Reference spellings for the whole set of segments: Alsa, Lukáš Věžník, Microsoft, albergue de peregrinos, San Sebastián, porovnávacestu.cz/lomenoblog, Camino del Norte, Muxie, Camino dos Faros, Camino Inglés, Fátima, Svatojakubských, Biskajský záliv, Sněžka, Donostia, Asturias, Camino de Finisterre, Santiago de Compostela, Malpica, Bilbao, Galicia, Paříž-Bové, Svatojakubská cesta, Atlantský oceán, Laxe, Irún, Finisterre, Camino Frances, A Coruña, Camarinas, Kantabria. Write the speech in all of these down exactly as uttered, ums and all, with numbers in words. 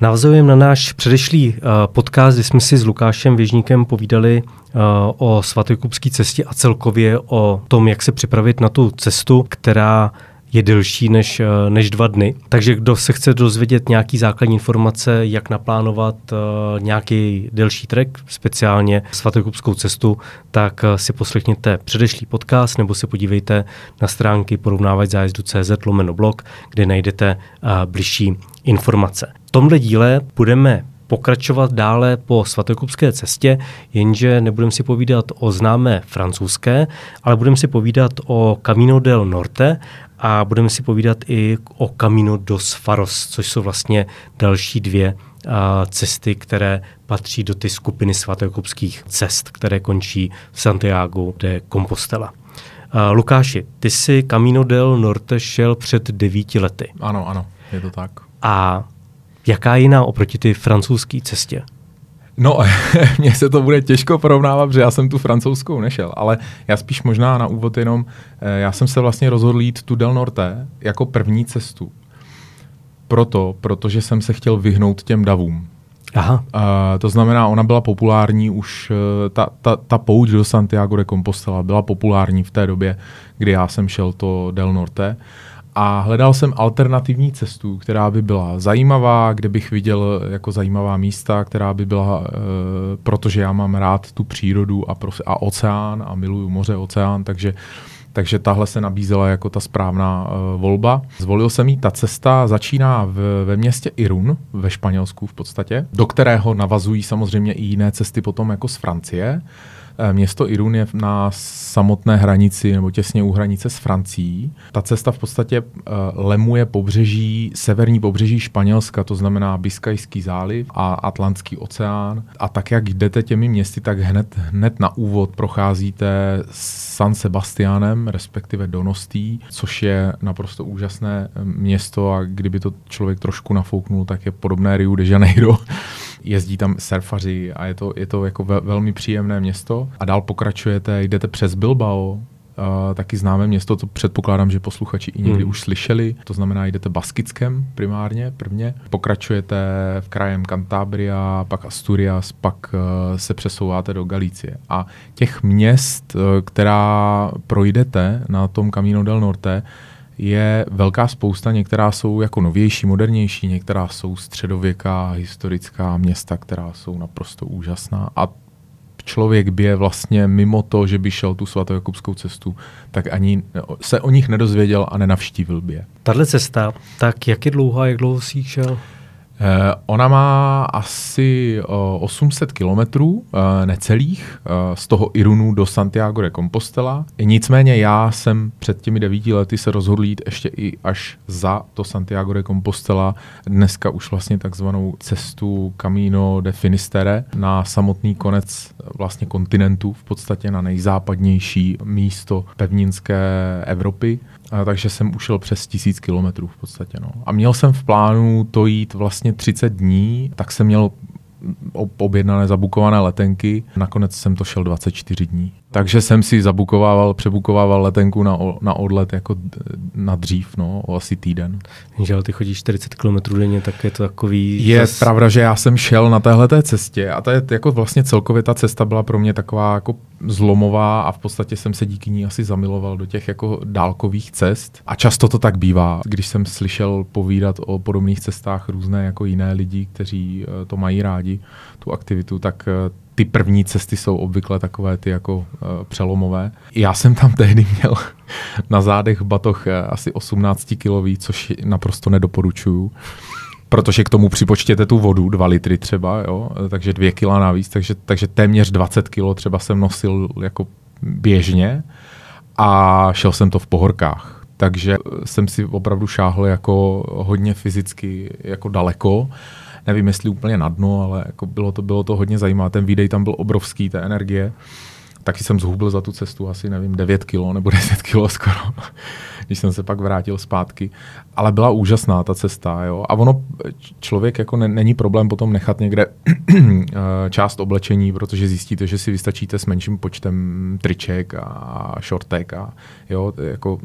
Navazujem na náš předešlý podcast, kdy jsme si s Lukášem Věžníkem povídali o svatojakubské cestě a celkově o tom, jak se připravit na tu cestu, která je delší než, než dva dny. Takže kdo se chce dozvědět nějaký základní informace, jak naplánovat nějaký delší trek, speciálně svatojakubskou cestu, tak si poslechněte předešlý podcast nebo se podívejte na stránky porovnávač zájezdu tečka cz lomeno blog, kde najdete bližší informace. V tomhle díle budeme pokračovat dále po svatojakubské cestě, jenže nebudeme si povídat o známé francouzské, ale budeme si povídat o Camino del Norte a budeme si povídat i o Camino dos Faros, což jsou vlastně další dvě a, cesty, které patří do ty skupiny svatojakubských cest, které končí v Santiago de Compostela. A, Lukáši, ty jsi Camino del Norte šel před devíti lety. Ano, ano, je to tak. A jaká jiná oproti ty francouzské cestě? No, mně se to bude těžko porovnávat, protože já jsem tu francouzskou nešel, ale já spíš možná na úvod jenom, já jsem se vlastně rozhodl jít tu Del Norte jako první cestu. Proto, protože jsem se chtěl vyhnout těm davům. Aha. A to znamená, ona byla populární už, ta, ta, ta pouť do Santiago de Compostela byla populární v té době, kdy já jsem šel to Del Norte. A hledal jsem alternativní cestu, která by byla zajímavá, kde bych viděl jako zajímavá místa, která by byla, e, protože já mám rád tu přírodu a, profi, a oceán a miluju moře, oceán, takže, takže tahle se nabízela jako ta správná e, volba. Zvolil jsem jí, ta cesta začíná v, ve městě Irún, ve Španělsku v podstatě, do kterého navazují samozřejmě i jiné cesty potom jako z Francie. Město Irún je na samotné hranici nebo těsně u hranice s Francií. Ta cesta v podstatě lemuje pobřeží, severní pobřeží Španělska, to znamená Biskajský záliv a Atlantský oceán. A tak, jak jdete těmi městy, tak hned, hned na úvod procházíte San Sebastiánem, respektive Doností, což je naprosto úžasné město a kdyby to člověk trošku nafouknul, tak je podobné Rio de Janeiro. Jezdí tam surfaři a je to, je to jako ve, velmi příjemné město. A dál pokračujete, jdete přes Bilbao, uh, taky známé město, to předpokládám, že posluchači i někdy hmm. už slyšeli. To znamená, jdete Baskickem primárně, prvně. Pokračujete v krajem Kantabria, pak Asturias, pak uh, se přesouváte do Galicie. A těch měst, uh, která projdete na tom Camino del Norte, je velká spousta, některá jsou jako novější, modernější, některá jsou středověká, historická města, která jsou naprosto úžasná a člověk by je vlastně mimo to, že by šel tu svatojakubskou cestu, tak ani se o nich nedozvěděl a nenavštívil by je. Tahle cesta, tak jak je dlouhá, jak dlouho jsi šel? Eh, ona má asi eh, osm set kilometrů eh, necelých, eh, z toho Irunu do Santiago de Compostela. Nicméně já jsem před těmi devíti lety se rozhodl jít ještě i až za to Santiago de Compostela. Dneska už vlastně takzvanou cestu Camino de Finisterre na samotný konec vlastně kontinentu, v podstatě na nejzápadnější místo pevninské Evropy. A takže jsem ušel přes tisíc kilometrů v podstatě. No. A měl jsem v plánu to jít vlastně třicet dní, tak jsem měl objednané, zabukované letenky. Nakonec jsem to šel dvacet čtyři dní. Takže jsem si zabukovával, přebukovával letenku na, na odlet jako na dřív, no, asi týden. Že ale ty chodíš čtyřicet kilometrů denně, tak je to takový... Je zas... pravda, že já jsem šel na téhleté cestě a ta je, jako vlastně celkově ta cesta byla pro mě taková jako zlomová a v podstatě jsem se díky ní asi zamiloval do těch jako dálkových cest. A často to tak bývá, když jsem slyšel povídat o podobných cestách různé jako jiné lidi, kteří to mají rádi, tu aktivitu, tak ty první cesty jsou obvykle takové ty jako uh, přelomové. Já jsem tam tehdy měl na zádech batoh uh, asi osmnáctikilový, což naprosto nedoporučuju, protože k tomu připočtěte tu vodu, dva litry třeba, jo? Takže dvě kila navíc, takže, takže téměř dvacet kilo třeba jsem nosil jako běžně a šel jsem to v pohorkách. Takže jsem si opravdu šáhl jako hodně fyzicky jako daleko. Nevím, jestli úplně na dno, ale jako bylo to, bylo to hodně zajímavé. Ten výdej tam byl obrovský, té energie. Taky jsem zhubl za tu cestu asi, nevím, devět kilo nebo deset kilo skoro, když jsem se pak vrátil zpátky. Ale byla úžasná ta cesta. Jo? A ono, člověk jako ne, není problém potom nechat někde část oblečení, protože zjistíte, že si vystačíte s menším počtem triček a šortek. A, jo? Jako,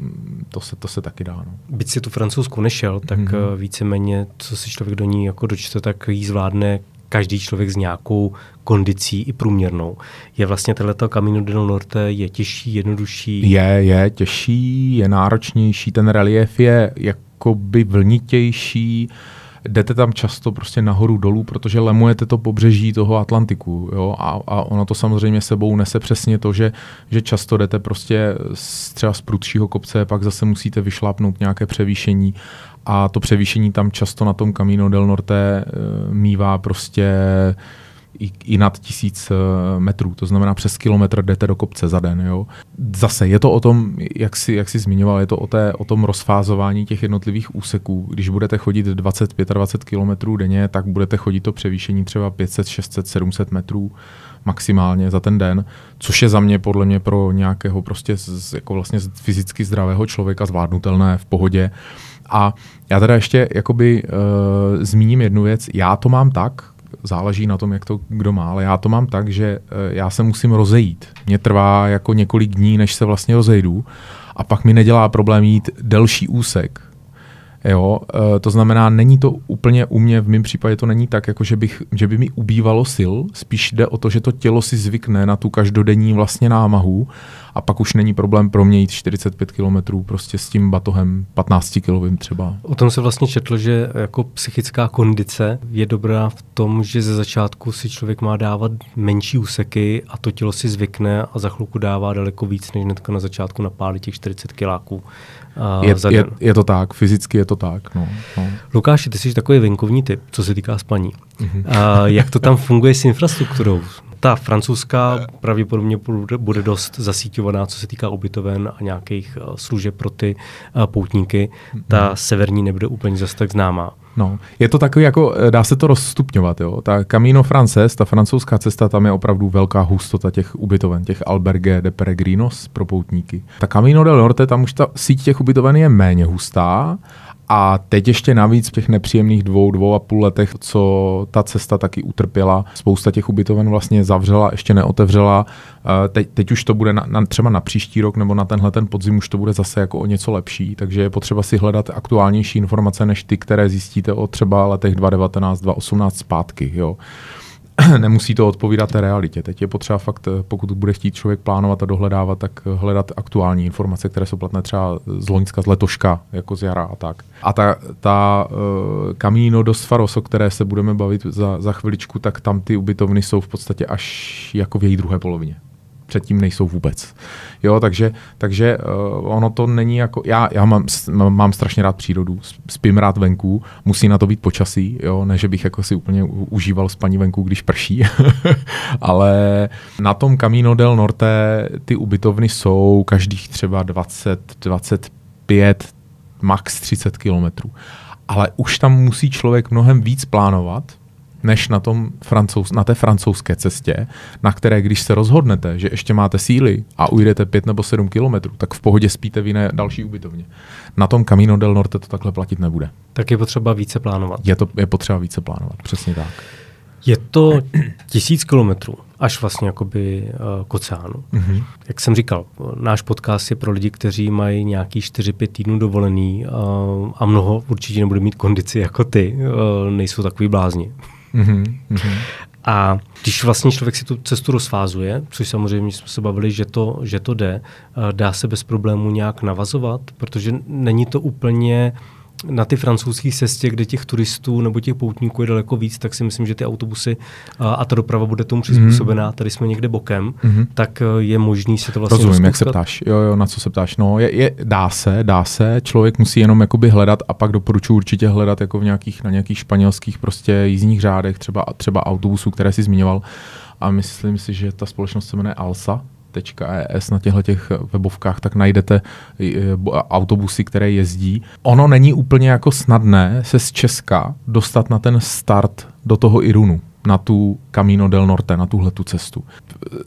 to, se, to se taky dá. No. Byť si tu Francouzsku nešel, tak mm-hmm. víceméně, co si člověk do ní jako dočte, tak jí zvládne každý člověk s nějakou kondicí i průměrnou. Je vlastně tenhleto Camino del Norte je těžší, jednodušší? Je, je těžší, je náročnější, ten relief je jakoby vlnitější, jdete tam často prostě nahoru dolů, protože lemujete to pobřeží toho Atlantiku. Jo? A, a ono to samozřejmě sebou nese přesně to, že, že často jdete prostě z, třeba z prudšího kopce, pak zase musíte vyšlápnout nějaké převýšení. A to převýšení tam často na tom Camino del Norte mívá prostě i, i nad tisíc metrů. To znamená, přes kilometr jdete do kopce za den. Jo? Zase je to o tom, jak jsi, jak jsi zmiňoval, je to o, té, o tom rozfázování těch jednotlivých úseků. Když budete chodit dvacet, dvacet pět kilometrů denně, tak budete chodit to převýšení třeba pět set, šest set, sedm set metrů maximálně za ten den, což je za mě, podle mě, pro nějakého prostě z, jako vlastně fyzicky zdravého člověka zvládnutelné v pohodě. A já teda ještě jakoby, uh, zmíním jednu věc. Já to mám tak, záleží na tom, jak to kdo má, ale já to mám tak, že uh, já se musím rozejít. Mně trvá jako několik dní, než se vlastně rozejdu. A pak mi nedělá problém jít delší úsek. Jo? Uh, to znamená, není to úplně u mě, v mém případě to není tak, jako že, bych, že by mi ubývalo sil. Spíš jde o to, že to tělo si zvykne na tu každodenní vlastně námahu. A pak už není problém pro mě jít čtyřicet pět kilometrů prostě s tím batohem patnáctikilovým třeba. O tom se vlastně četlo, že jako psychická kondice je dobrá v tom, že ze začátku si člověk má dávat menší úseky a to tělo si zvykne a za chvilku dává daleko víc, než hnedka na začátku napálit těch čtyřicet kiláků. Je, je, je to tak, fyzicky je to tak. No, no. Lukáši, ty jsi takový venkovní typ, co se týká spaní. Mm-hmm. A jak to tam funguje s infrastrukturou? Ta francouzská pravděpodobně bude dost zasíťovaná, co se týká ubytoven a nějakých služeb pro ty poutníky. Ta severní nebude úplně zase tak známá. No, je to takový, jako dá se to rozstupňovat. Jo? Ta Camino Frances, ta francouzská cesta, tam je opravdu velká hustota těch ubytoven, těch albergue de peregrinos pro poutníky. Ta Camino del Norte, tam už ta síť těch ubytoven je méně hustá. A teď ještě navíc v těch nepříjemných dvou, dvou a půl letech, co ta cesta taky utrpěla, spousta těch ubytoven vlastně zavřela, ještě neotevřela. Teď, teď už to bude na, na, třeba na příští rok nebo na tenhle ten podzim už to bude zase jako o něco lepší, takže je potřeba si hledat aktuálnější informace než ty, které zjistíte o třeba letech dva tisíce devatenáct, dva tisíce osmnáct zpátky. Jo. Nemusí to odpovídat té realitě. Teď je potřeba fakt, pokud bude chtít člověk plánovat a dohledávat, tak hledat aktuální informace, které jsou platné třeba z loňska, z letoška, jako z jara a tak. A ta, ta uh, Camino dos Faros, o které se budeme bavit za, za chviličku, tak tam ty ubytovny jsou v podstatě až jako v její druhé polovině. Předtím nejsou vůbec. Jo, takže takže uh, ono to není jako... Já, já mám, mám strašně rád přírodu, spím rád venku, musí na to být počasí, jo, ne, že bych jako si úplně užíval spaní venku, když prší, ale na tom Camino del Norte ty ubytovny jsou každých třeba dvacet, dvacet pět, max třicet kilometrů. Ale už tam musí člověk mnohem víc plánovat, než na, tom francouz, na té francouzské cestě, na které, když se rozhodnete, že ještě máte síly a ujdete pět nebo sedm kilometrů, tak v pohodě spíte v jiné další ubytovně. Na tom Camino del Norte to takhle platit nebude. Tak je potřeba více plánovat. Je to je potřeba více plánovat, přesně tak. Je to tisíc kilometrů, až vlastně jakoby uh, k oceánu. Mm-hmm. Jak jsem říkal, náš podcast je pro lidi, kteří mají nějaký čtyři pět týdnů dovolený uh, a mnoho určitě nebude mít kondici jako ty, uh, nejsou takový blázni. Mm-hmm. A když vlastně člověk si tu cestu rozfázuje, což samozřejmě jsme se bavili, že to, že to jde, dá se bez problému nějak navazovat, protože není to úplně na ty francouzské cestě, kde těch turistů nebo těch poutníků je daleko víc, tak si myslím, že ty autobusy a ta doprava bude tomu přizpůsobená, tady jsme někde bokem, mm-hmm. tak je možný se to vlastně rozumím, rozkoukat. Jak se ptáš, jo, jo, na co se ptáš. No, je, je, dá se, dá se, člověk musí jenom jakoby hledat a pak doporučuji určitě hledat jako v nějakých, na nějakých španělských prostě jízdních řádech, třeba, třeba autobusů, které jsi zmiňoval. A myslím si, že ta společnost se jmenuje Alsa. .es na těchto těch webovkách, tak najdete autobusy, které jezdí. Ono není úplně jako snadné se z Česka dostat na ten start do toho Irunu. na tu Camino del Norte, na tuhle tu cestu.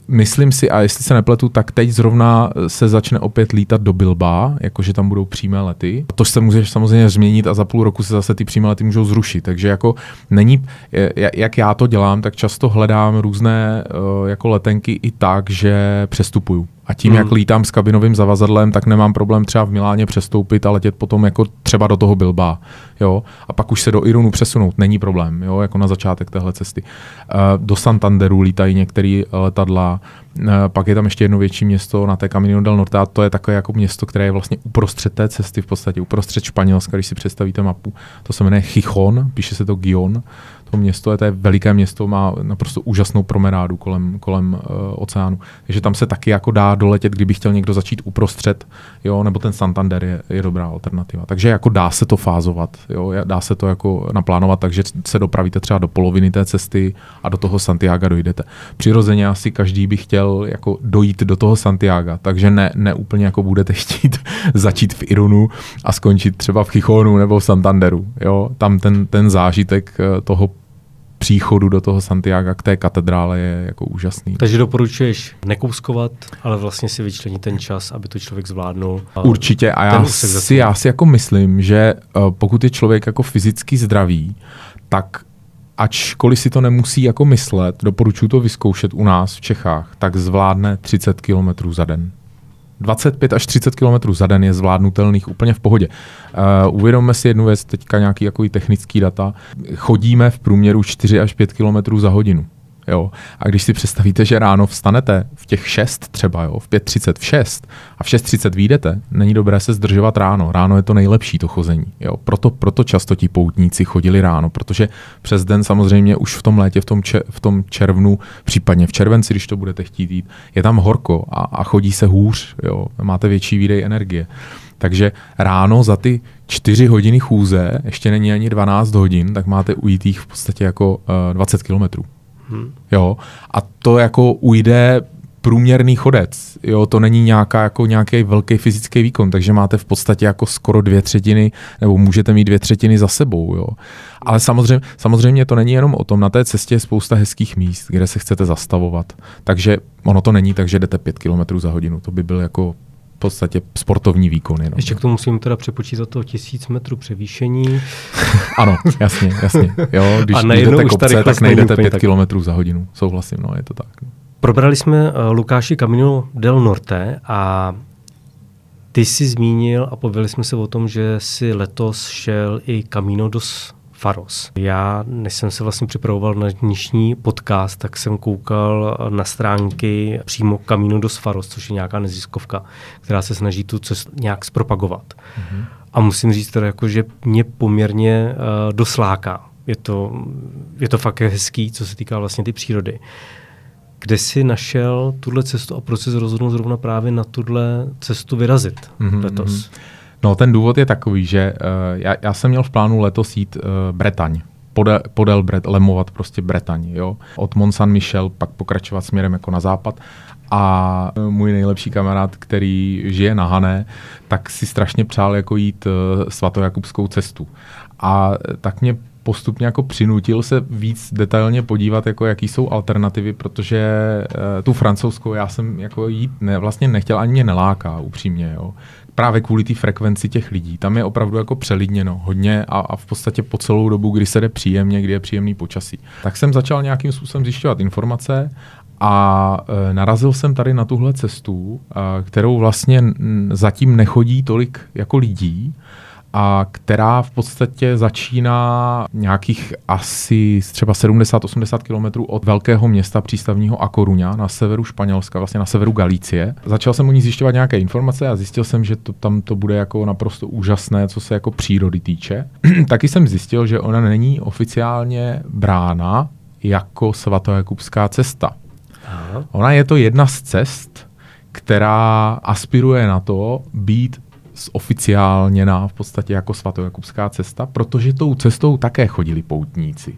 Myslím si, a jestli se nepletu, tak teď zrovna se začne opět lítat do Bilba, jakože tam budou přímé lety. To se může samozřejmě změnit a za půl roku se zase ty přímé lety můžou zrušit. Takže jako není, jak já to dělám, tak často hledám různé jako letenky i tak, že přestupuju. A tím, hmm. jak lítám s kabinovým zavazadlem, tak nemám problém třeba v Miláně přestoupit a letět potom jako třeba do toho Bilba. Jo? A pak už se do Irunu přesunout. Není problém, jo? Jako na začátek téhle cesty. Do Santanderu lítají některé letadla. Pak je tam ještě jedno větší město na té Camino del Norte. To je takové jako město, které je vlastně uprostřed té cesty v podstatě, uprostřed Španělska, když si představíte mapu. To se jmenuje Chichon, píše se to Gion. To město je, to je veliké město, má naprosto úžasnou promenádu kolem, kolem uh, oceánu. Takže tam se taky jako dá doletět, kdyby chtěl někdo začít uprostřed, jo, nebo ten Santander je, je dobrá alternativa. Takže jako dá se to fázovat, jo, dá se to jako naplánovat, takže se dopravíte třeba do poloviny té cesty a do toho Santiaga dojdete. Přirozeně asi každý by chtěl jako dojít do toho Santiaga, takže ne, ne úplně jako budete chtít začít v Irunu a skončit třeba v Chichonu nebo v Santanderu. Jo. Tam ten, ten zážitek toho příchodu do toho Santiaga k té katedrále je jako úžasný. Takže doporučuješ nekouskovat, ale vlastně si vyčlenit ten čas, aby to člověk zvládnul. Určitě a já si, já si jako myslím, že pokud je člověk jako fyzicky zdravý, tak ačkoliv si to nemusí jako myslet, doporučuji to vyzkoušet u nás v Čechách, tak zvládne třicet kilometrů za den. dvacet pět až třicet kilometrů za den je zvládnutelných úplně v pohodě. Uh, uvědomme si jednu věc, teďka nějaký jako technický data. Chodíme v průměru čtyři až pět kilometrů za hodinu. Jo? A když si představíte, že ráno vstanete v těch šest třeba, jo? V pět třicet v šest a v šest třicet vyjdete, není dobré se zdržovat ráno. Ráno je to nejlepší to chození. Jo? Proto, proto často ti poutníci chodili ráno, protože přes den samozřejmě už v tom létě, v tom, če, v tom červnu, případně v červenci, když to budete chtít jít, je tam horko a, a chodí se hůř, jo? Máte větší výdej energie. Takže ráno za ty čtyři hodiny chůze, ještě není ani dvanáct hodin, tak máte ujítých v podstatě jako uh, dvacet kilometrů. Hmm. Jo, a to jako ujde průměrný chodec, jo, to není nějaká, jako nějaký velký fyzický výkon, takže máte v podstatě jako skoro dvě třetiny, nebo můžete mít dvě třetiny za sebou, jo. Ale samozřejmě, samozřejmě to není jenom o tom, na té cestě je spousta hezkých míst, kde se chcete zastavovat, takže ono to není tak, že jdete pět kilometrů za hodinu, to by byl jako v podstatě sportovní výkon. Jenom. Ještě k tomu musím teda přepočítat to tisíc metrů převýšení. Ano, jasně, jasně. Jo, když jdete kopce, tak nejdete pět tak. kilometrů za hodinu. Souhlasím, no, je to tak. Probrali jsme, uh, Lukáši, Camino del Norte a ty jsi zmínil a pověděli jsme se o tom, že jsi letos šel i Camino dos Faros. Já, než jsem se vlastně připravoval na dnešní podcast, tak jsem koukal na stránky přímo Camino dos Faros, což je nějaká neziskovka, která se snaží tu cestu nějak zpropagovat. Mm-hmm. A musím říct teda, jako, že mě poměrně uh, dosláká. Je to, je to fakt hezký, co se týká vlastně ty přírody. Kde jsi našel tuhle cestu a proč jsi rozhodl zrovna právě na tuhle cestu vyrazit mm-hmm. letos? No, ten důvod je takový, že uh, já, já jsem měl v plánu letos jít uh, Bretaň, podél, podél Bret, lemovat prostě Bretaň, jo. Od Mont Saint-Michel pak pokračovat směrem jako na západ. A můj nejlepší kamarád, který žije na Hané, tak si strašně přál jako jít uh, svatojakubskou cestu. A tak mě postupně jako přinutil se víc detailně podívat, jako jaký jsou alternativy, protože uh, tu francouzskou já jsem jako jít ne, vlastně nechtěl, ani mě neláká upřímně, jo. Právě kvůli té frekvenci těch lidí. Tam je opravdu jako přelidněno hodně a, a v podstatě po celou dobu, kdy se jde příjemně, kdy je příjemný počasí. Tak jsem začal nějakým způsobem zjišťovat informace a e, narazil jsem tady na tuhle cestu, a, kterou vlastně m, zatím nechodí tolik jako lidí a která v podstatě začíná nějakých asi třeba sedmdesát osmdesát kilometrů od velkého města přístavního A Coruña na severu Španělska, vlastně na severu Galicie. Začal jsem o ní zjišťovat nějaké informace a zjistil jsem, že to, tam to bude jako naprosto úžasné, co se jako přírody týče. Taky jsem zjistil, že ona není oficiálně brána jako svatojakubská cesta. Aha. Ona je to jedna z cest, která aspiruje na to být zoficiálněná v podstatě jako svatojakubská cesta, protože tou cestou také chodili poutníci.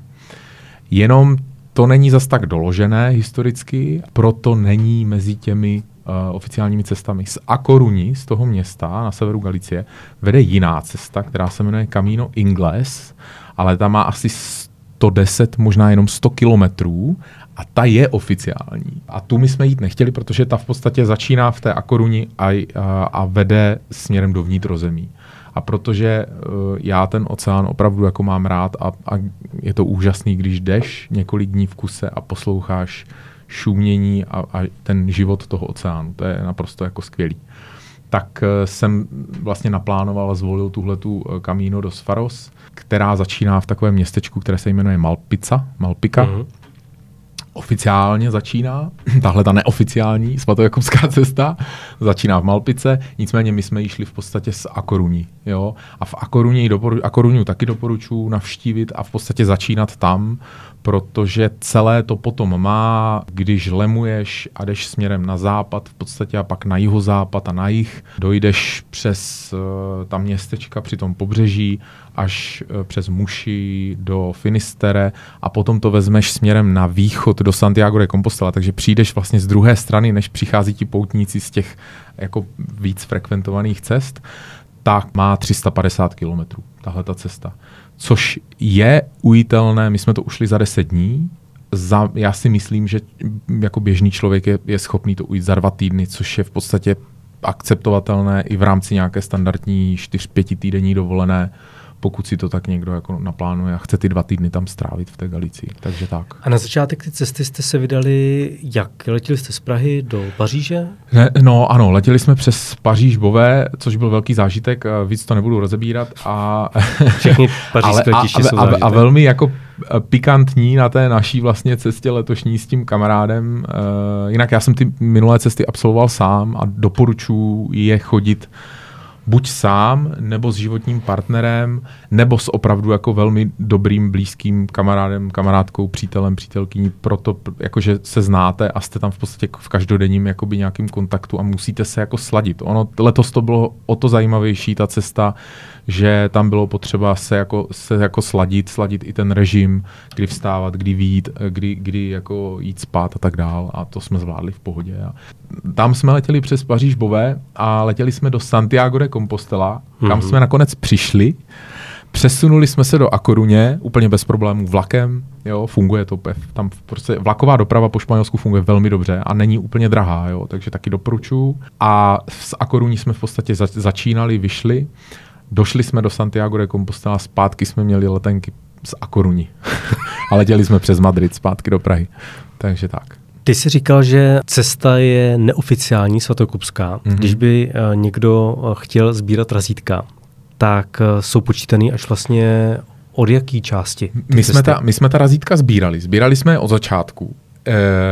Jenom to není zas tak doložené historicky, proto není mezi těmi uh, oficiálními cestami. Z A Coruñi, z toho města na severu Galicie, vede jiná cesta, která se jmenuje Camino Inglés, ale ta má asi sto deset, možná jenom sto kilometrů a ta je oficiální. A tu my jsme jít nechtěli, protože ta v podstatě začíná v té A Koruni a, a, a vede směrem do vnitrozemí. A protože uh, já ten oceán opravdu jako mám rád a, a je to úžasný, když jdeš několik dní v kuse a posloucháš šumění a, a ten život toho oceánu. To je naprosto jako skvělý. Tak jsem vlastně naplánoval a zvolil tuhletu Camino dos Faros, která začíná v takovém městečku, které se jmenuje Malpica, Malpica. Mm-hmm. Oficiálně začíná, tahle ta neoficiální svatojakubská cesta začíná v Malpice, nicméně my jsme ji šli v podstatě z A Koruní. Jo? A v A Koruní doporu, A Koruňu taky doporučuji navštívit a v podstatě začínat tam, protože celé to potom má, když lemuješ a jdeš směrem na západ v podstatě a pak na jihozápad a na jih, dojdeš přes uh, ta městečka při tom pobřeží až uh, přes Muxii do Finisterre a potom to vezmeš směrem na východ do Santiago de Compostela, takže přijdeš vlastně z druhé strany, než přichází ti poutníci z těch jako víc frekventovaných cest, tak má tři sta padesát kilometrů tahle ta cesta. Což je ujitelné, my jsme to ušli za deset dní, za, já si myslím, že jako běžný člověk je, je schopný to ujít za dva týdny, což je v podstatě akceptovatelné i v rámci nějaké standardní čtyři pět týdenní dovolené, pokud si to tak někdo jako naplánuje a chce ty dva týdny tam strávit v té Galicii. Takže tak. A na začátek ty cesty jste se vydali jak? Letěli jste z Prahy do Paříže? Ne, no ano, letěli jsme přes Paříž-Bové, což byl velký zážitek, víc to nebudu rozebírat. A všechny pařížské letiště jsou zážitek. A velmi jako pikantní na té naší vlastně cestě letošní s tím kamarádem. Uh, jinak já jsem ty minulé cesty absolvoval sám a doporučuji je chodit buď sám, nebo s životním partnerem, nebo s opravdu jako velmi dobrým, blízkým kamarádem, kamarádkou, přítelem, přítelkyní, proto jakože se znáte a jste tam v podstatě v každodenním jakoby nějakým kontaktu a musíte se jako sladit. Ono letos to bylo o to zajímavější, ta cesta, že tam bylo potřeba se jako, se jako sladit, sladit i ten režim, kdy vstávat, kdy vyjít, kdy, kdy jako jít spát a tak dál a to jsme zvládli v pohodě. Tam jsme letěli přes Paříž-Bové a letěli jsme do Santiago de Compostela, kam mm-hmm. jsme nakonec přišli. Přesunuli jsme se do A Koruně, úplně bez problémů vlakem, jo, funguje to, tam prostě vlaková doprava po Španělsku funguje velmi dobře a není úplně drahá, jo, takže taky doporučuju. A z A Koruní jsme v podstatě za, začínali, vyšli, došli jsme do Santiago de Compostela, zpátky jsme měli letenky z A Koruní a letěli jsme přes Madrid zpátky do Prahy, takže tak. Ty jsi říkal, že cesta je neoficiální svatojakubská. Mm-hmm. Když by někdo chtěl sbírat razítka, tak jsou počítaný až vlastně od jaký části? My jsme, ta, my jsme ta razítka sbírali. Sbírali jsme je od začátku.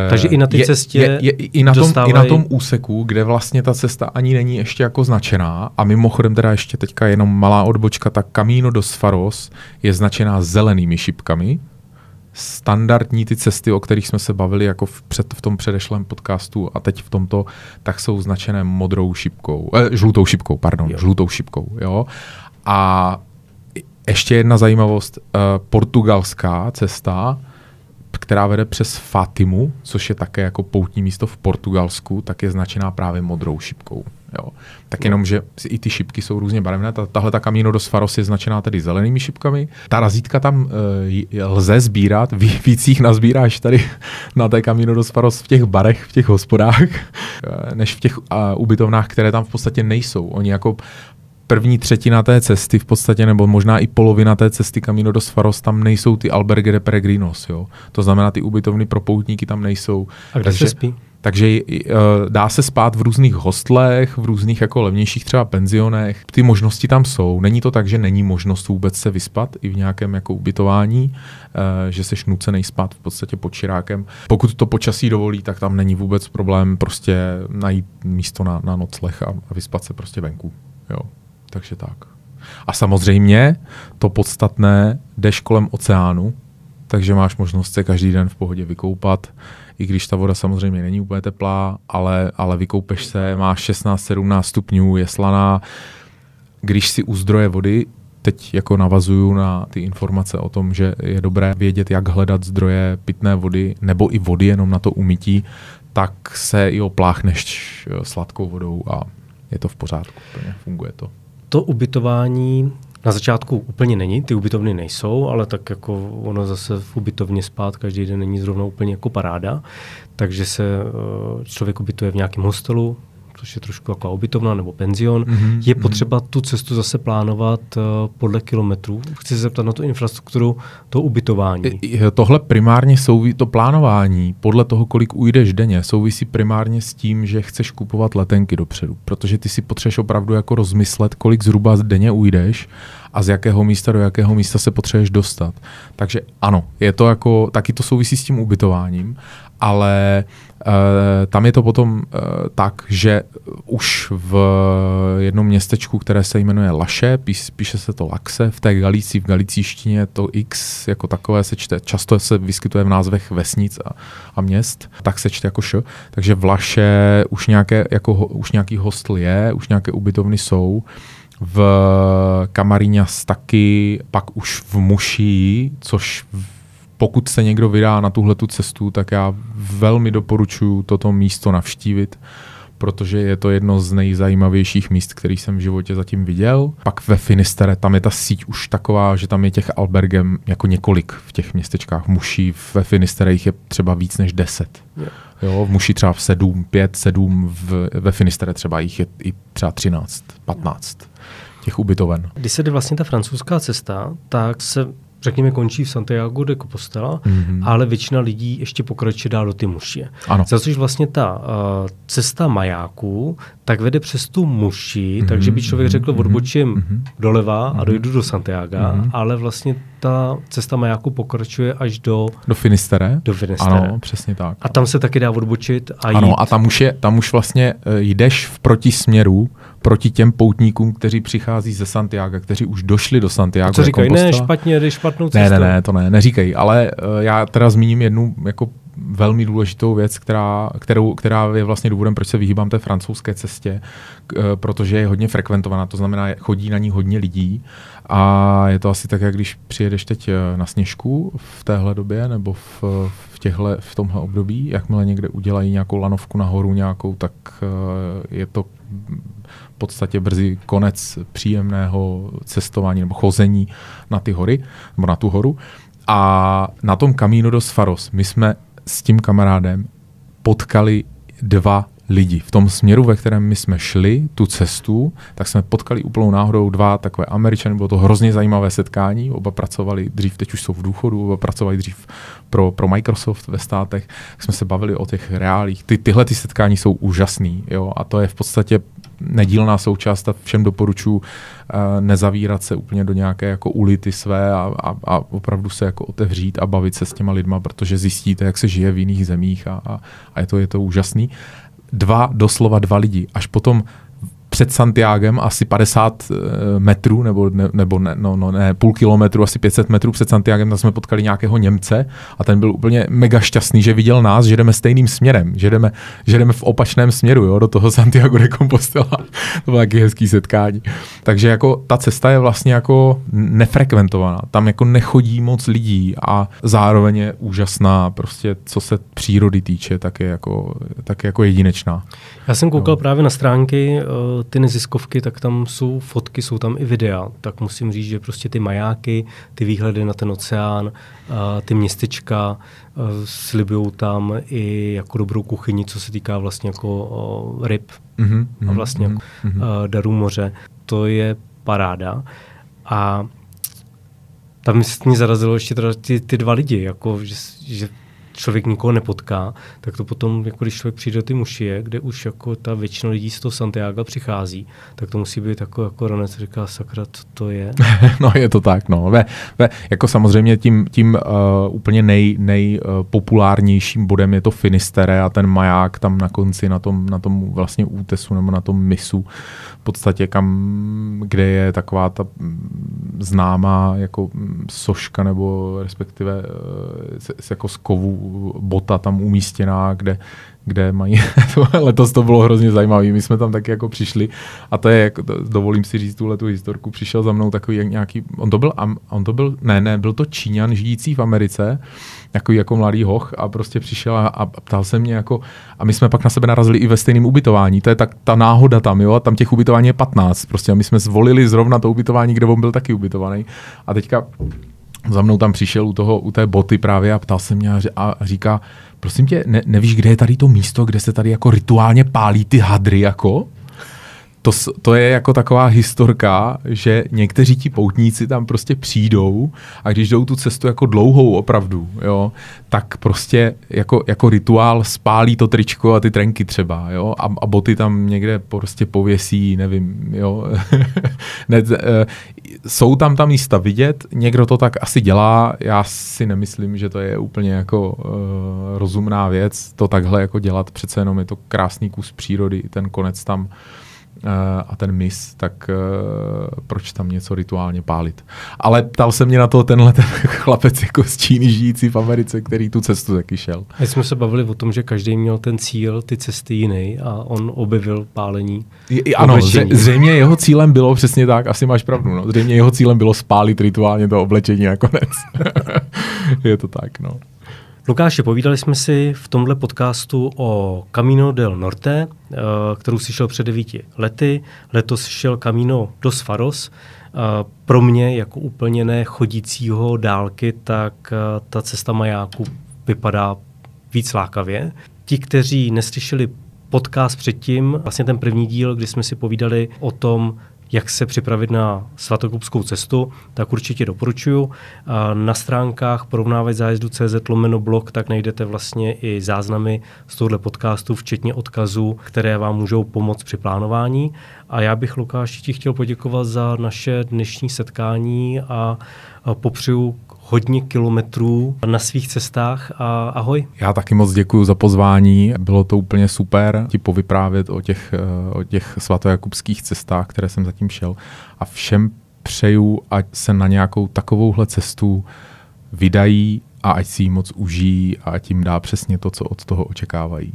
Takže i na té cestě je, je, i, na tom, dostávají... i na tom úseku, kde vlastně ta cesta ani není ještě jako značená. A mimochodem teda ještě teďka jenom malá odbočka, tak Camino dos Faros je značená zelenými šipkami. Standardní ty cesty, o kterých jsme se bavili jako v, před, v tom předešlém podcastu a teď v tomto, tak jsou značené modrou šipkou, eh, žlutou šipkou, pardon, jo. žlutou šipkou, jo. A ještě jedna zajímavost, eh, portugalská cesta, která vede přes Fátimu, což je také jako poutní místo v Portugalsku, tak je značená právě modrou šipkou. Jo. Tak jenom, že i ty šipky jsou různě barevné. Tahle ta Camino dos Faros je značená tedy zelenými šipkami. Ta razítka tam e, lze sbírat, víc jich nazbíráš tady na té Camino dos Faros v těch barech, v těch hospodách, než v těch a, ubytovnách, které tam v podstatě nejsou. Oni jako první třetina té cesty v podstatě, nebo možná i polovina té cesty Camino dos Faros, tam nejsou ty albergue de peregrinos, jo. To znamená, ty ubytovny pro poutníky tam nejsou. A kde se spí? Takže dá se spát v různých hostlech, v různých jako levnějších třeba penzionech. Ty možnosti tam jsou. Není to tak, že není možnost vůbec se vyspat i v nějakém jako ubytování, že seš nucenej spát v podstatě pod širákem. Pokud to počasí dovolí, tak tam není vůbec problém prostě najít místo na, na nocleh a, a vyspat se prostě venku. Jo. Takže tak. A samozřejmě to podstatné, jdeš kolem oceánu, takže máš možnost se každý den v pohodě vykoupat, i když ta voda samozřejmě není úplně teplá, ale, ale vykoupeš se, máš šestnáct sedmnáct stupňů, je slaná. Když si u zdroje vody, teď jako navazuju na ty informace o tom, že je dobré vědět, jak hledat zdroje pitné vody, nebo i vody jenom na to umytí, tak se i opláchneš sladkou vodou a je to v pořádku, funguje to. To ubytování Na začátku úplně není, ty ubytovny nejsou, ale tak jako ono zase v ubytovně spát každý den není zrovna úplně jako paráda, takže se člověk ubytuje v nějakém hostelu, což je trošku jako ubytovna nebo penzion. Mm-hmm. Je potřeba tu cestu zase plánovat uh, podle kilometrů. Chci se zeptat na tu infrastrukturu, to ubytování. Tohle primárně souvisí, to plánování podle toho, kolik ujdeš denně, souvisí primárně s tím, že chceš kupovat letenky dopředu, protože ty si potřebuješ opravdu jako rozmyslet, kolik zhruba denně ujdeš a z jakého místa do jakého místa se potřebuješ dostat. Takže ano, je to jako, taky to souvisí s tím ubytováním, ale uh, tam je to potom uh, tak, že už v jednom městečku, které se jmenuje Laxe, píš, píše se to Laxe, v té Galicii, v galicíštině to X jako takové se čte, často se vyskytuje v názvech vesnic a, a měst, tak se čte jako Š, takže v Laxe už, nějaké, jako, už nějaký hostel je, už nějaké ubytovny jsou, v Camarinas taky, pak už v Muxii, což v pokud se někdo vydá na tuhletu cestu, tak já velmi doporučuji toto místo navštívit, protože je to jedno z nejzajímavějších míst, který jsem v životě zatím viděl. Pak ve Finisterre, tam je ta síť už taková, že tam je těch albergem jako několik v těch městečkách. V Muxii, ve Finisterre jich je třeba víc než deset. Jo, v Muxii třeba sedm, pět, sedm, ve Finisterre třeba jich je i třeba třináct, patnáct těch ubytoven. Když se jde vlastně ta francouzská cesta, tak se řekněme, končí v Santiago de Compostela, mm-hmm. ale většina lidí ještě pokračuje dál do ty Muxie. Za což vlastně ta uh, cesta majáků tak vede přes tu Muxii, mm-hmm. takže by člověk řekl odbočím mm-hmm. doleva mm-hmm. a dojdu do Santiaga, mm-hmm. ale vlastně ta cesta majáků pokračuje až do... Do Finisterre. Do Finisterre. Ano, přesně tak. A tam se taky dá odbočit a jít. Ano, a tam už, je, tam už vlastně jdeš v protisměru proti těm poutníkům, kteří přichází ze Santiaga, kteří už došli do Santiago. Co říkají? Ne, špatně, jdeš špatnou cestu. Ne, ne, ne, to ne, neříkají. Ale uh, já teda zmíním jednu jako velmi důležitou věc, která, kterou, která je vlastně důvodem, proč se vyhýbám té francouzské cestě, k, protože je hodně frekventovaná, to znamená, chodí na ní hodně lidí a je to asi tak, jak když přijedeš teď na sněžku v téhle době nebo v, v, těhle, v tomhle období, jakmile někde udělají nějakou lanovku nahoru nějakou, tak je to v podstatě brzy konec příjemného cestování nebo chození na ty hory, nebo na tu horu. A na tom Camino dos Faros my jsme s tím kamarádem potkali dva lidi. V tom směru, ve kterém my jsme šli tu cestu, tak jsme potkali úplnou náhodou dva takové Američany. Bylo to hrozně zajímavé setkání. Oba pracovali dřív, teď už jsou v důchodu, oba pracovali dřív pro, pro Microsoft ve státech. Tak jsme se bavili o těch reálích. Ty, tyhle ty setkání jsou úžasný. Jo? A to je v podstatě nedílná součást a všem doporučuji uh, nezavírat se úplně do nějaké jako ulity své a, a, a opravdu se jako otevřít a bavit se s těma lidma, protože zjistíte, jak se žije v jiných zemích a, a, a je to, je to úžasný. Dva, doslova dva lidi. Až potom před Santiagem asi padesát metrů, nebo, ne, nebo ne, no, no, ne, půl kilometru, asi pět set metrů před Santiagem, tam jsme potkali nějakého Němce a ten byl úplně mega šťastný, že viděl nás, že jdeme stejným směrem, že jdeme, že jdeme v opačném směru, jo, do toho Santiago de Compostela. To bylo taky hezký setkání. Takže jako ta cesta je vlastně jako nefrekventovaná. Tam jako nechodí moc lidí a zároveň je úžasná, prostě co se přírody týče, tak je jako, tak je jako jedinečná. Já jsem koukal jo. právě na stránky ty neziskovky, tak tam jsou fotky, jsou tam i videa. Tak musím říct, že prostě ty majáky, ty výhledy na ten oceán, ty městečka slibujou tam i jako dobrou kuchyni, co se týká vlastně jako ryb mm-hmm, a vlastně mm-hmm, jako mm-hmm. darů moře. To je paráda. A tam mě zarazilo ještě teda ty, ty dva lidi, jako že, že člověk nikoho nepotká, tak to potom, jako když člověk přijde do ty Muxie, kde už jako ta většina lidí z toho Santiaga přichází, tak to musí být jako, jako ranec, říká sakra, co to je? No je to tak, no. Ve, ve, jako samozřejmě tím, tím uh, úplně nej, nejpopulárnějším uh, bodem je to Finisterre a ten maják tam na konci, na tom, na tom vlastně útesu nebo na tom mysu, v podstatě kam, kde je taková ta známá jako soška nebo respektive uh, se, se jako z kovu bota tam umístěná, kde, kde mají, letos to bylo hrozně zajímavé, my jsme tam taky jako přišli a to je, jako, dovolím si říct tuhletu historku, přišel za mnou takový nějaký, on to byl, on to byl ne, ne, byl to Číňan žijící v Americe, takový jako mladý hoch a prostě přišel a, a ptal se mě jako, a my jsme pak na sebe narazili i ve stejném ubytování, to je tak ta náhoda tam, jo, a tam těch ubytování je patnáct prostě a my jsme zvolili zrovna to ubytování, kde on byl taky ubytovaný a teďka za mnou tam přišel u, toho, u té boty právě a ptal se mě a říká, prosím tě, ne, nevíš, kde je tady to místo, kde se tady jako rituálně pálí ty hadry jako? To, to je jako taková historka, že někteří ti poutníci tam prostě přijdou a když jdou tu cestu jako dlouhou opravdu, jo, tak prostě jako, jako rituál spálí to tričko a ty trenky třeba, jo, a, a boty tam někde prostě pověsí, nevím, jo. ne, e, jsou tam ta místa vidět, někdo to tak asi dělá, já si nemyslím, že to je úplně jako e, rozumná věc, to takhle jako dělat, přece jenom je to krásný kus přírody, ten konec tam a ten mis, tak uh, proč tam něco rituálně pálit. Ale ptal se mě na to tenhle ten chlapec jako z Číny žijící v Americe, který tu cestu taky šel. My jsme se bavili o tom, že každý měl ten cíl, ty cesty jiný a on objevil pálení. Je, ano, zře- zřejmě jeho cílem bylo, přesně tak, asi máš pravdu, no, zřejmě jeho cílem bylo spálit rituálně to oblečení nakonec. Je to tak, no. Lukáši, povídali jsme si v tomhle podcastu o Camino del Norte, kterou si šel před devíti lety. Letos šel Camino dos Faros. Pro mě, jako úplně nechodícího dálky, tak ta cesta majáku vypadá víc lákavě. Ti, kteří neslyšeli podcast předtím, vlastně ten první díl, kdy jsme si povídali o tom, jak se připravit na Svatojakubskou cestu, tak určitě doporučuji. Na stránkách porovnávacestu tečka cz lomeno blog tak najdete vlastně i záznamy z tohoto podcastu, včetně odkazů, které vám můžou pomoct při plánování. A já bych, Lukáši, ti chtěl poděkovat za naše dnešní setkání a popřeju hodně kilometrů na svých cestách a ahoj. Já taky moc děkuji za pozvání, bylo to úplně super ti povyprávět o těch, o těch svatojakubských cestách, které jsem zatím šel a všem přeju, ať se na nějakou takovouhle cestu vydají a ať si ji moc užijí a ať jim dá přesně to, co od toho očekávají.